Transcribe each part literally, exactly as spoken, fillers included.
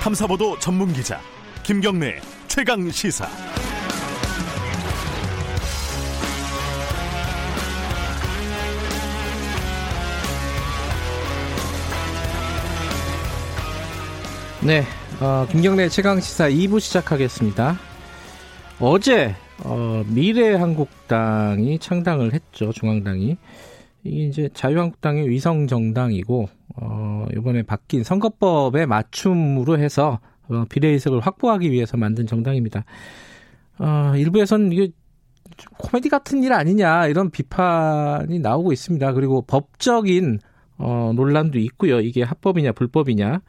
탐사보도 전문기자 김경래 최강시사. 네, 어, 김경래 최강시사 이 부 시작하겠습니다. 어제 어, 미래한국당이 창당을 했죠. 중앙당이. 이게 이제 자유한국당의 위성 정당이고 어, 이번에 바뀐 선거법에 맞춤으로 해서 어, 비례의석을 확보하기 위해서 만든 정당입니다. 어, 일부에서는 이게 코미디 같은 일 아니냐 이런 비판이 나오고 있습니다. 그리고 법적인 어, 논란도 있고요. 이게 합법이냐 불법이냐.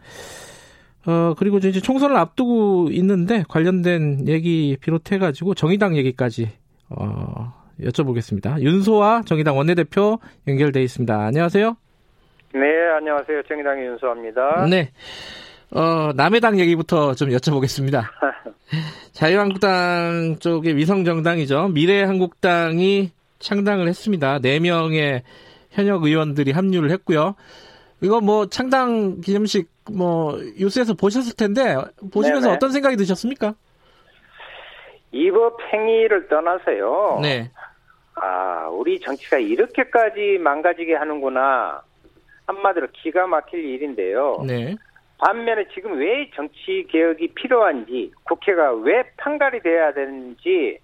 어, 그리고 이제 총선을 앞두고 있는데 관련된 얘기 비롯해가지고 정의당 얘기까지 어, 여쭤보겠습니다. 윤소아 정의당 원내대표 연결돼 있습니다. 안녕하세요. 네, 안녕하세요. 정의당의 윤소아입니다. 네, 어, 남의 당 얘기부터 좀 여쭤보겠습니다. 자유한국당 쪽의 위성정당이죠. 미래한국당이 창당을 했습니다. 네 명의 현역 의원들이 합류를 했고요. 이거 뭐 창당 기념식 뭐 뉴스에서 보셨을 텐데 보시면서 네네. 어떤 생각이 드셨습니까? 이법 행위를 떠나서요. 네. 아, 우리 정치가 이렇게까지 망가지게 하는구나. 한마디로 기가 막힐 일인데요. 네. 반면에 지금 왜 정치 개혁이 필요한지, 국회가 왜 판갈이 돼야 되는지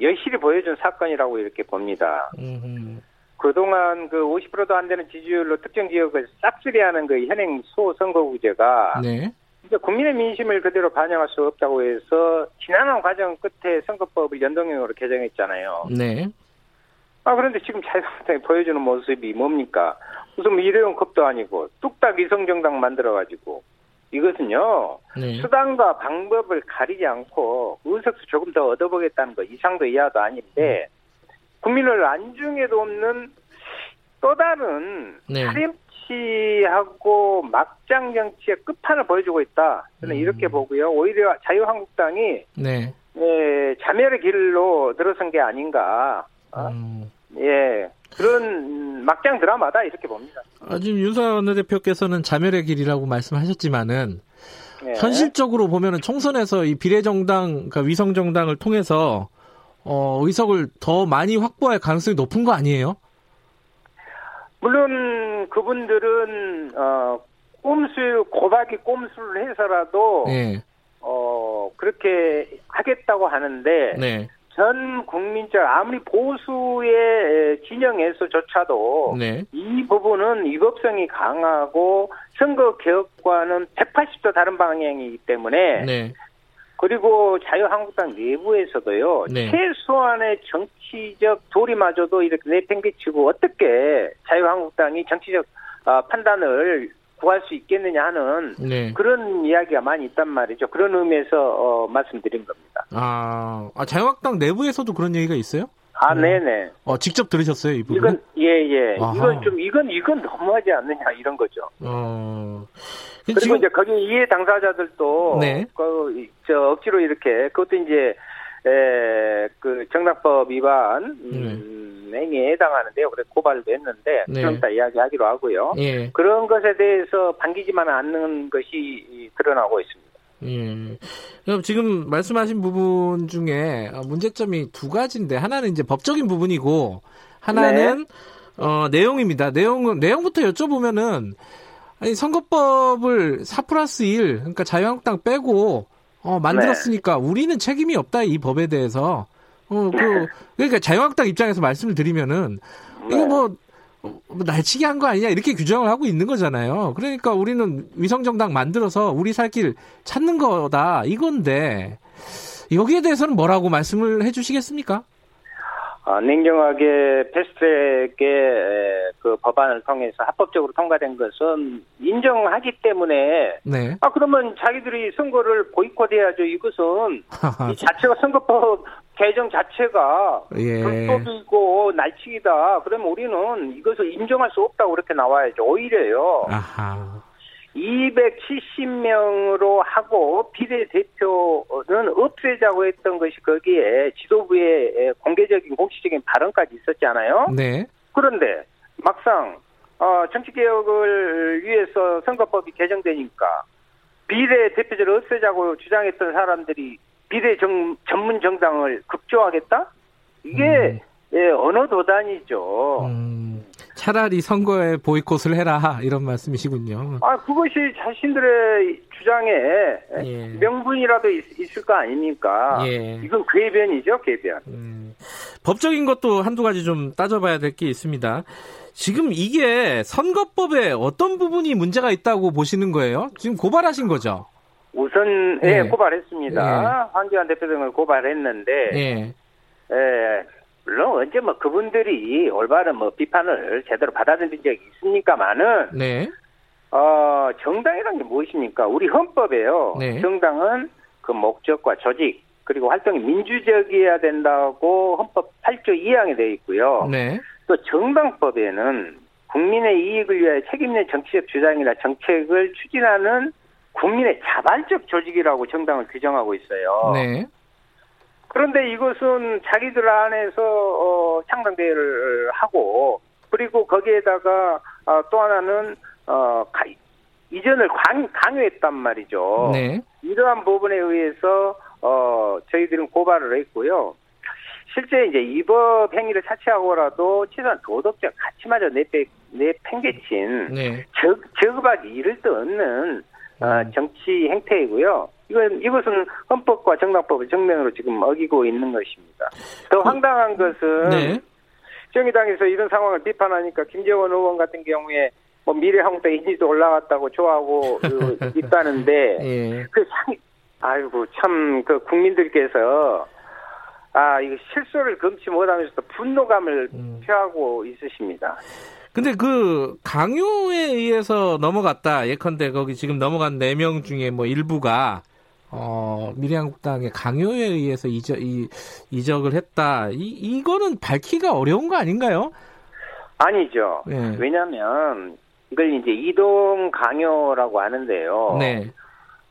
여실히 보여준 사건이라고 이렇게 봅니다. 음. 그동안 그 오십 퍼센트도 안 되는 지지율로 특정 지역을 싹쓸이하는 그 현행 소선거구제가 네. 이제 국민의 민심을 그대로 반영할 수 없다고 해서 지난한 과정 끝에 선거법을 연동형으로 개정했잖아요. 네. 아, 그런데 지금 자유한국당이 보여주는 모습이 뭡니까? 무슨 일회용 컵도 아니고 뚝딱 위성정당 만들어가지고 이것은요. 네. 수단과 방법을 가리지 않고 의석수 조금 더 얻어보겠다는 거 이상도 이하도 아닌데 국민을 안중에도 없는 또 다른 네. 살인치하고 막장 정치의 끝판을 보여주고 있다. 저는 음. 이렇게 보고요. 오히려 자유한국당이 네. 예, 자멸의 길로 들어선 게 아닌가. 어? 음. 예, 그런 막장 드라마다 이렇게 봅니다. 아, 지금 윤소하 원내대표께서는 자멸의 길이라고 말씀하셨지만은 예. 현실적으로 보면은 총선에서 이 비례정당, 그러니까 위성정당을 통해서 어, 의석을 더 많이 확보할 가능성이 높은 거 아니에요? 물론 그분들은 어, 꼼수, 고박이 꼼수를 해서라도 네. 어, 그렇게 하겠다고 하는데 네. 전 국민적 아무리 보수의 진영에서조차도 네. 이 부분은 위법성이 강하고 선거 개혁과는 백팔십 도 다른 방향이기 때문에 네. 그리고 자유한국당 내부에서도요. 네. 최소한의 정치적 도리마저도 이렇게 내팽개치고 어떻게 자유한국당이 정치적 판단을 구할 수 있겠느냐 하는 네. 그런 이야기가 많이 있단 말이죠. 그런 의미에서 어, 말씀드린 겁니다. 아, 아, 자유한국당 내부에서도 그런 얘기가 있어요? 아, 음. 네네. 어, 직접 들으셨어요, 이 부분? 이건, 예, 예. 아하. 이건 좀, 이건, 이건 너무하지 않느냐, 이런 거죠. 어. 그리고 지금... 이제 거기 이해 당사자들도, 네. 그, 저, 억지로 이렇게, 그것도 이제, 에, 그, 정당법 위반, 음, 네. 행위에 해당하는데요. 그래서 고발도 했는데, 네. 좀 이따 이야기 하기로 하고요. 네. 그런 것에 대해서 반기지만 않는 것이 드러나고 있습니다. 예. 그럼 지금 말씀하신 부분 중에 문제점이 두 가지인데 하나는 이제 법적인 부분이고 하나는 네. 어, 내용입니다. 내용은 내용부터 여쭤보면은 아니 선거법을 사 플러스 일 그러니까 자유한국당 빼고 어, 만들었으니까 네. 우리는 책임이 없다 이 법에 대해서 어, 그, 그러니까 자유한국당 입장에서 말씀을 드리면은 네. 이거 뭐 날치기 한 거 아니냐 이렇게 규정을 하고 있는 거잖아요. 그러니까 우리는 위성정당 만들어서 우리 살 길 찾는 거다 이건데 여기에 대해서는 뭐라고 말씀을 해주시겠습니까? 아, 냉정하게 패스트트랙의 그 법안을 통해서 합법적으로 통과된 것은 인정하기 때문에 네. 아 그러면 자기들이 선거를 보이콧해야죠. 이것은 이 자체가 선거법 개정 자체가 예. 불법이고 날치기다. 그러면 우리는 이것을 인정할 수 없다고 그렇게 나와야죠. 오히려요. 아하. 이백칠십 명으로 하고 비례대표는 없애자고 했던 것이 거기에 지도부의 공개적인 공식적인 발언까지 있었잖아요. 네. 그런데 막상 정치개혁을 위해서 선거법이 개정되니까 비례대표제를 없애자고 주장했던 사람들이 비례 정, 전문 정당을 급조하겠다? 이게 음. 예, 언어 도단이죠. 음, 차라리 선거에 보이콧을 해라 이런 말씀이시군요. 아, 그것이 자신들의 주장에 예. 명분이라도 있, 있을 거 아닙니까? 예. 이건 궤변이죠, 궤변. 음, 법적인 것도 한두 가지 좀 따져봐야 될 게 있습니다. 지금 이게 선거법에 어떤 부분이 문제가 있다고 보시는 거예요? 지금 고발하신 거죠? 우선 예, 예. 고발했습니다. 예. 황교안 대표 등을 고발했는데 예. 예, 물론 언제 뭐 그분들이 올바른 뭐 비판을 제대로 받아들인 적이 있습니까만은 네. 어, 정당이란 게 무엇입니까? 우리 헌법에요. 네. 정당은 그 목적과 조직 그리고 활동이 민주적이어야 된다고 헌법 팔조 이항에 되어 있고요. 네. 또 정당법에는 국민의 이익을 위하여 책임있는 정치적 주장이나 정책을 추진하는 국민의 자발적 조직이라고 정당을 규정하고 있어요. 네. 그런데 이것은 자기들 안에서 어, 창당대회를 하고 그리고 거기에다가 어, 또 하나는 어, 가, 이전을 강, 강요했단 말이죠. 네. 이러한 부분에 의해서 어, 저희들은 고발을 했고요. 실제 이제 이법 행위를 차치하고라도 최소한 도덕적 가치마저 내팽, 내팽개친 네. 적, 적박이 이를 데 없는 어, 정치 행태이고요. 이건, 이것은 헌법과 정당법을 정면으로 지금 어기고 있는 것입니다. 더 황당한 것은 네. 정의당에서 이런 상황을 비판하니까 김재원 의원 같은 경우에 뭐 미래한국당 인지도 올라갔다고 좋아하고 있다는데 예. 그 상, 아이고 참 그 국민들께서 아 이거 실수를 금치 못하면서도 분노감을 음. 표하고 있으십니다. 근데 그 강요에 의해서 넘어갔다 예컨대 거기 지금 넘어간 네 명 중에 뭐 일부가 어, 미래한국당의 강요에 의해서 이적, 이, 이적을 했다. 이, 이거는 밝히기가 어려운 거 아닌가요? 아니죠. 네. 왜냐면, 이걸 이제 이동 강요라고 하는데요. 네.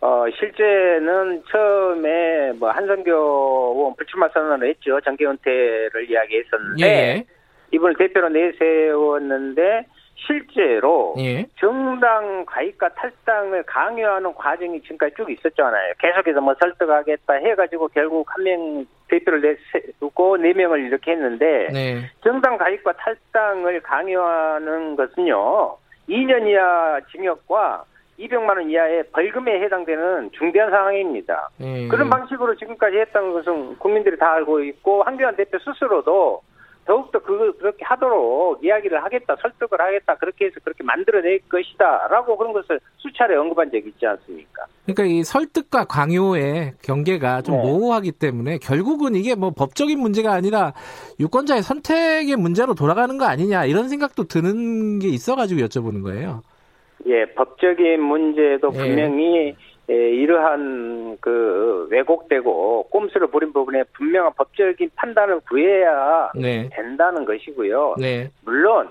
어, 실제는 처음에 뭐 한성교 의원 불출마 선언을 했죠. 정계 은퇴를 이야기했었는데. 예. 이분을 대표로 내세웠는데, 실제로 예. 정당 가입과 탈당을 강요하는 과정이 지금까지 쭉 있었잖아요. 계속해서 뭐 설득하겠다 해가지고 결국 한 명 대표를 내세우고 네 명을 이렇게 했는데 네. 정당 가입과 탈당을 강요하는 것은요. 이 년 이하 징역과 이백만 원 이하의 벌금에 해당되는 중대한 상황입니다. 네. 그런 방식으로 지금까지 했던 것은 국민들이 다 알고 있고 황교안 대표 스스로도 더욱더 그걸 그렇게 하도록 이야기를 하겠다, 설득을 하겠다, 그렇게 해서 그렇게 만들어낼 것이다, 라고 그런 것을 수차례 언급한 적이 있지 않습니까? 그러니까 이 설득과 강요의 경계가 좀 네. 모호하기 때문에 결국은 이게 뭐 법적인 문제가 아니라 유권자의 선택의 문제로 돌아가는 거 아니냐, 이런 생각도 드는 게 있어가지고 여쭤보는 거예요. 예, 법적인 문제도 예. 분명히 예, 이러한 그 왜곡되고 꼼수를 부린 부분에 분명한 법적인 판단을 구해야 네. 된다는 것이고요. 네. 물론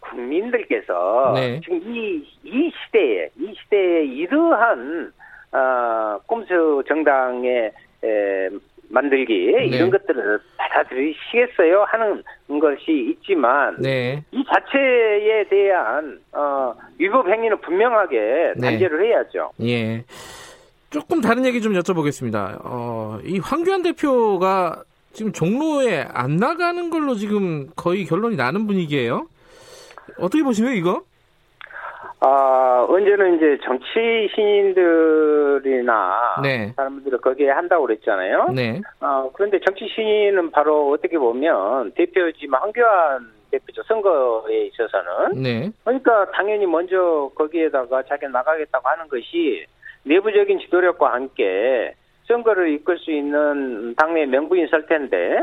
국민들께서 네. 지금 이, 이 시대에 이 시대에 이러한 어, 꼼수 정당의 에, 만들기 네. 이런 것들을 받아들이시겠어요 하는 것이 있지만 네. 이 자체에 대한 어, 위법 행위는 분명하게 단죄를 네. 해야죠. 예. 조금 다른 얘기 좀 여쭤보겠습니다. 어, 이 황교안 대표가 지금 종로에 안 나가는 걸로 지금 거의 결론이 나는 분위기예요. 어떻게 보시나요 이거? 아, 언제는 이제 정치 신인들이나 네. 사람들을 거기에 한다고 그랬잖아요. 네. 어, 그런데 정치 신인은 바로 어떻게 보면 대표지 황교안 대표죠. 선거에 있어서는. 네. 그러니까 당연히 먼저 거기에다가 자기가 나가겠다고 하는 것이 내부적인 지도력과 함께 선거를 이끌 수 있는 당내 명분이 설 텐데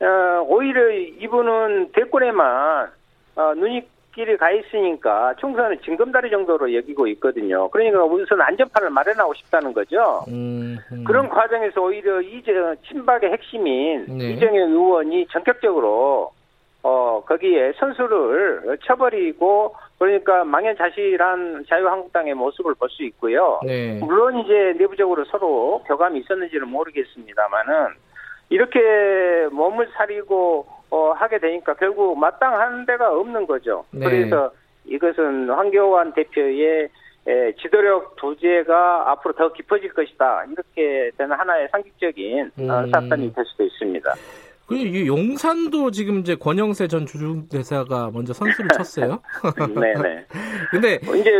어, 오히려 이분은 대권에만 어, 눈이 길이 가 있으니까 총선은 징검다리 정도로 여기고 있거든요. 그러니까 우선 안전판을 마련하고 싶다는 거죠. 음, 음. 그런 과정에서 오히려 이제 친박의 핵심인 네. 이정현 의원이 전격적으로 어, 거기에 선수를 쳐버리고 그러니까 망연자실한 자유한국당의 모습을 볼 수 있고요. 네. 물론 이제 내부적으로 서로 교감이 있었는지는 모르겠습니다만은 이렇게 몸을 사리고 어, 하게 되니까 결국 마땅한 데가 없는 거죠. 네. 그래서 이것은 황교안 대표의 예, 지도력 부재가 앞으로 더 깊어질 것이다. 이렇게 되는 하나의 상식적인 음. 사건이 될 수도 있습니다. 그리고 용산도 지금 이제 권영세 전 주중대사가 먼저 선수를 쳤어요. 네네. 근데 이제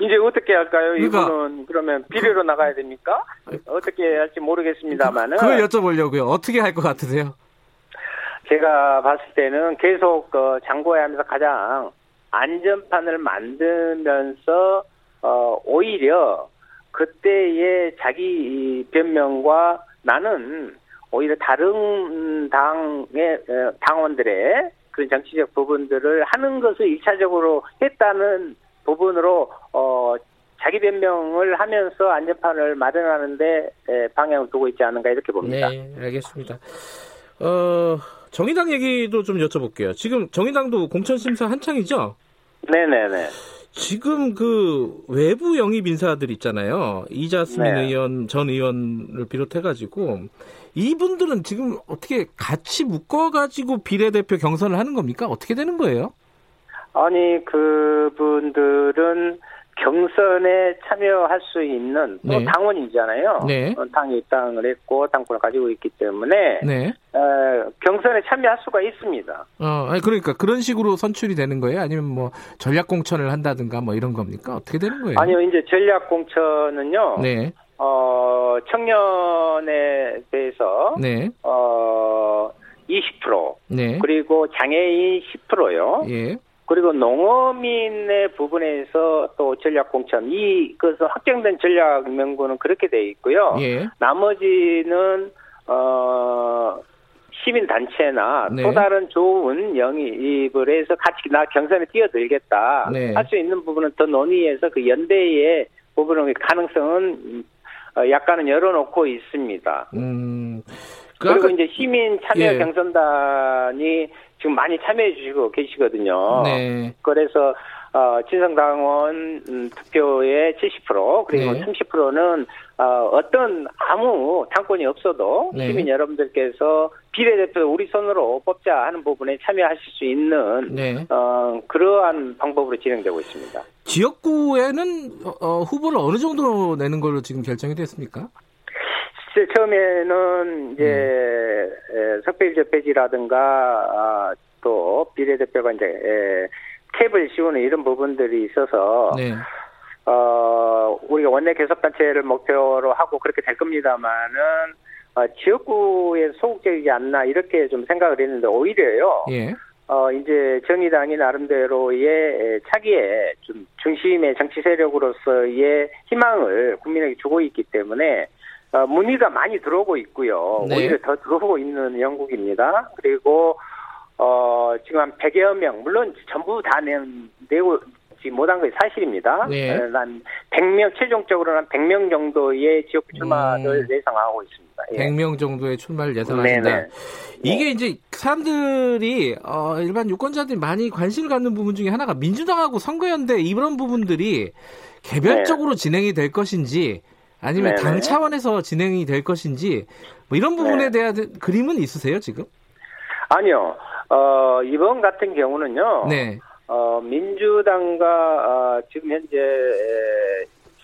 이제 어떻게 할까요? 그러니까, 이분은 그러면 비례로 그, 나가야 됩니까? 어떻게 할지 모르겠습니다만은. 그걸 여쭤보려고요. 어떻게 할 것 같으세요? 제가 봤을 때는 계속 장고해하면서 가장 안전판을 만들면서 오히려 그때의 자기 변명과 나는. 오히려 다른 당의 당원들의 그 정치적 부분들을 하는 것을 일차적으로 했다는 부분으로 어, 자기 변명을 하면서 안전판을 마련하는데 방향을 두고 있지 않은가 이렇게 봅니다. 네, 알겠습니다. 어, 정의당 얘기도 좀 여쭤볼게요. 지금 정의당도 공천심사 한창이죠? 네네네. 지금 그 외부 영입 인사들 있잖아요. 이자스민 네. 의원, 전 의원을 비롯해가지고 이분들은 지금 어떻게 같이 묶어가지고 비례대표 경선을 하는 겁니까? 어떻게 되는 거예요? 아니, 그분들은 경선에 참여할 수 있는 네. 당원이잖아요. 네. 당에 입당을 했고 당권을 가지고 있기 때문에 네. 어, 경선에 참여할 수가 있습니다. 어, 아니 그러니까 그런 식으로 선출이 되는 거예요? 아니면 뭐 전략 공천을 한다든가 뭐 이런 겁니까? 어떻게 되는 거예요? 아니요, 이제 전략 공천은요. 네. 어, 청년에 대해서 네. 어, 이십 퍼센트 네. 그리고 장애인 십 퍼센트요. 예. 그리고 농어민의 부분에서 또 전략 공천 이것은 확정된 전략 명분은 그렇게 돼 있고요. 예. 나머지는 어 시민 단체나 네. 또 다른 좋은 영입을 해서 같이 나 경선에 뛰어들겠다 네. 할 수 있는 부분은 더 논의해서 그 연대의 부분의 가능성은 약간은 열어놓고 있습니다. 음. 그리고 이제 시민 참여 예. 경선단이 지금 많이 참여해 주시고 계시거든요. 네. 그래서 어, 친성당원 투표의 칠십 퍼센트 그리고 네. 삼십 퍼센트는 어, 어떤 아무 당권이 없어도 네. 시민 여러분들께서 비례대표 우리 손으로 뽑자 하는 부분에 참여하실 수 있는 네. 어, 그러한 방법으로 진행되고 있습니다. 지역구에는 어, 후보를 어느 정도 내는 걸로 지금 결정이 됐습니까? 처음에는 이제 음. 석패일 접폐지라든가 또 비례대표가 이제 캡을 씌우는 이런 부분들이 있어서 네. 어, 우리가 원내 개섭단체를 목표로 하고 그렇게 될 겁니다만은 어, 지역구에 소극적이지 않나 이렇게 좀 생각을 했는데 오히려요. 예. 어, 이제 정의당이 나름대로의 차기에 좀 중심의 정치 세력으로서의 희망을 국민에게 주고 있기 때문에. 어, 문의가 많이 들어오고 있고요. 네. 오히려 더 들어오고 있는 영국입니다. 그리고 어, 지금 한 백여 명, 물론 전부 다 내, 내고지 못한 것이 사실입니다. 네. 난 백 명, 최종적으로는 한 백 명 정도의 지역구 출마를 음, 예상하고 있습니다. 예. 백 명 정도의 출마를 예상하신다. 네네. 이게 이제 사람들이 어, 일반 유권자들이 많이 관심을 갖는 부분 중에 하나가 민주당하고 선거연대 이런 부분들이 개별적으로 네. 진행이 될 것인지 아니면 네네. 당 차원에서 진행이 될 것인지 뭐 이런 부분에 네. 대한 그림은 있으세요 지금? 아니요. 어, 이번 같은 경우는요. 네. 어, 민주당과 어, 지금 현재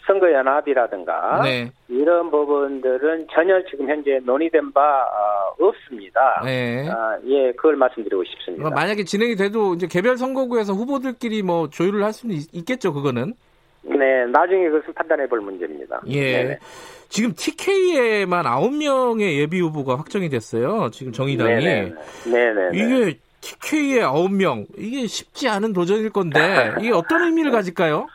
선거연합이라든가 네. 이런 부분들은 전혀 지금 현재 논의된 바 어, 없습니다. 네. 어, 예, 그걸 말씀드리고 싶습니다. 만약에 진행이 돼도 이제 개별 선거구에서 후보들끼리 뭐 조율을 할 수는 있겠죠, 그거는. 네, 나중에 그것을 판단해 볼 문제입니다. 예. 네네. 지금 티케이에만 아홉 명의 예비 후보가 확정이 됐어요. 지금 정의당이. 네네. 네네. 이게 티케이에 아홉 명. 이게 쉽지 않은 도전일 건데 이게 어떤 의미를 가질까요?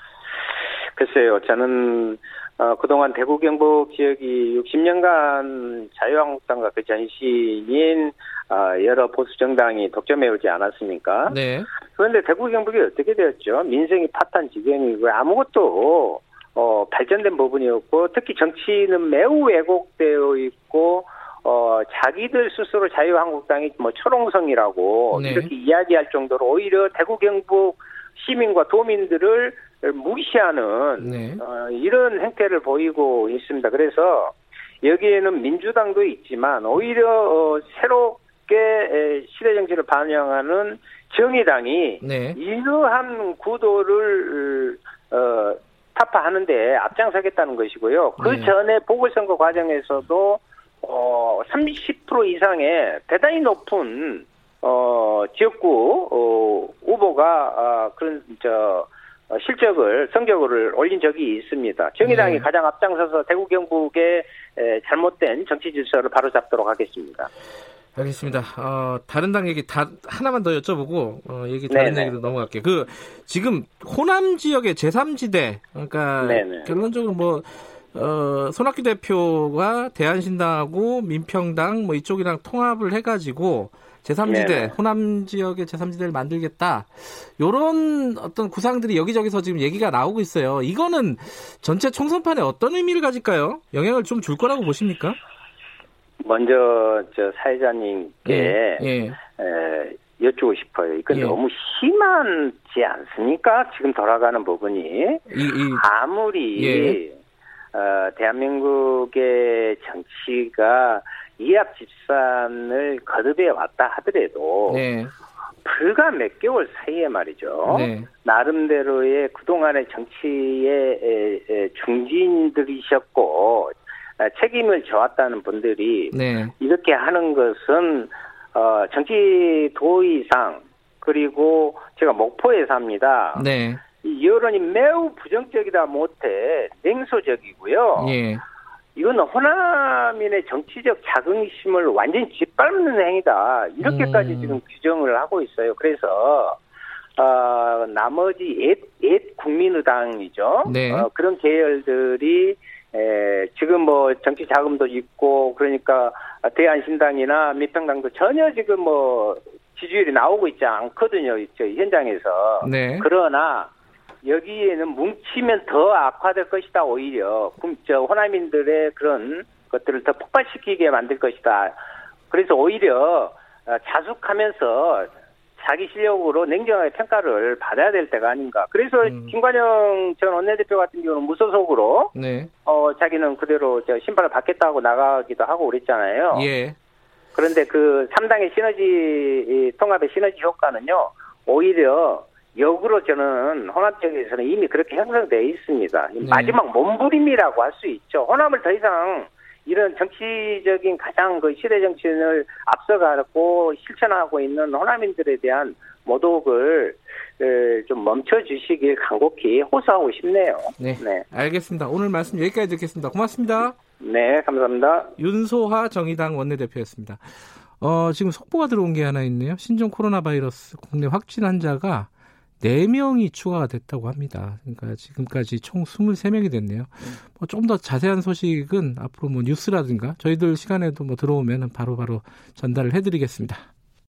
글쎄요. 저는 어, 그동안 대구 경북 지역이 육십 년간 자유한국당과 그 전신인 어, 여러 보수 정당이 독점해오지 않았습니까? 네. 그런데 대구 경북이 어떻게 되었죠? 민생이 파탄 지경이고 아무것도 어, 발전된 부분이 없고 특히 정치는 매우 왜곡되어 있고 어, 자기들 스스로 자유한국당이 뭐 초롱성이라고 네. 이렇게 이야기할 정도로 오히려 대구 경북 시민과 도민들을 무시하는 네. 어, 이런 행태를 보이고 있습니다. 그래서 여기에는 민주당도 있지만 오히려 어, 새롭게 시대 정치를 반영하는 정의당이 네. 이러한 구도를 어, 타파하는데 앞장서겠다는 것이고요. 그 전에 보궐선거 과정에서도 어, 삼십 퍼센트 이상의 대단히 높은 어, 지역구 어, 후보가 어, 그런 저 어, 실적을 성적을 올린 적이 있습니다. 정의당이 네. 가장 앞장서서 대구 경북의 에, 잘못된 정치 질서를 바로잡도록 하겠습니다. 알겠습니다. 어, 다른 당 얘기 다 하나만 더 여쭤보고 어, 얘기 다른 네네. 얘기로 넘어갈게요. 그 지금 호남 지역의 제삼 지대 그러니까 네네. 결론적으로 뭐 어, 손학규 대표가 대한신당하고 민평당 뭐 이쪽이랑 통합을 해가지고 제삼 지대 네네. 호남 지역의 제삼 지대를 만들겠다. 이런 어떤 구상들이 여기저기서 지금 얘기가 나오고 있어요. 이거는 전체 총선판에 어떤 의미를 가질까요? 영향을 좀 줄 거라고 보십니까? 먼저 저 사회자님께 예, 예. 에, 여쭈고 싶어요. 이건 예. 너무 심하지 않습니까? 지금 돌아가는 부분이 이, 이, 아무리 예. 어, 대한민국의 정치가 이합집산을 거듭해 왔다 하더라도 네. 불과 몇 개월 사이에 말이죠. 네. 나름대로의 그동안의 정치의 중진들이셨고 책임을 져왔다는 분들이 네. 이렇게 하는 것은 어, 정치 도의상 그리고 제가 목포에 삽니다. 네. 이 여론이 매우 부정적이다 못해 냉소적이고요. 예. 이건 호남인의 정치적 자긍심을 완전히 짓밟는 행위다. 이렇게까지 음. 지금 규정을 하고 있어요. 그래서 어, 나머지 옛, 옛 국민의당이죠. 네. 어, 그런 계열들이 에, 지금 뭐 정치 자금도 있고 그러니까 대한신당이나 민평당도 전혀 지금 뭐 지지율이 나오고 있지 않거든요. 저희 현장에서. 네. 그러나 여기에는 뭉치면 더 악화될 것이다. 오히려 호남인들의 그런 것들을 더 폭발시키게 만들 것이다. 그래서 오히려 자숙하면서 자기 실력으로 냉정하게 평가를 받아야 될 때가 아닌가. 그래서 음. 김관영 전 원내대표 같은 경우는 무소속으로 네. 어, 자기는 그대로 심판을 받겠다고 나가기도 하고 그랬잖아요. 예. 그런데 그 삼 당의 시너지 통합의 시너지 효과는요. 오히려 역으로 저는 호남 지역에서는 이미 그렇게 형성되어 있습니다. 네. 마지막 몸부림이라고 할 수 있죠. 호남을 더 이상 이런 정치적인 가장 그 시대 정신을 앞서가고 실천하고 있는 호남인들에 대한 모독을 좀 멈춰주시길 간곡히 호소하고 싶네요. 네, 네. 알겠습니다. 오늘 말씀 여기까지 듣겠습니다. 고맙습니다. 네, 감사합니다. 윤소하 정의당 원내대표였습니다. 어, 지금 속보가 들어온 게 하나 있네요. 신종 코로나 바이러스 국내 확진 환자가 네 명이 추가가 됐다고 합니다. 그러니까 지금까지 총 이십삼 명이 됐네요. 뭐 좀 더 자세한 소식은 앞으로 뭐 뉴스라든가 저희들 시간에도 뭐 들어오면 바로바로 전달을 해드리겠습니다.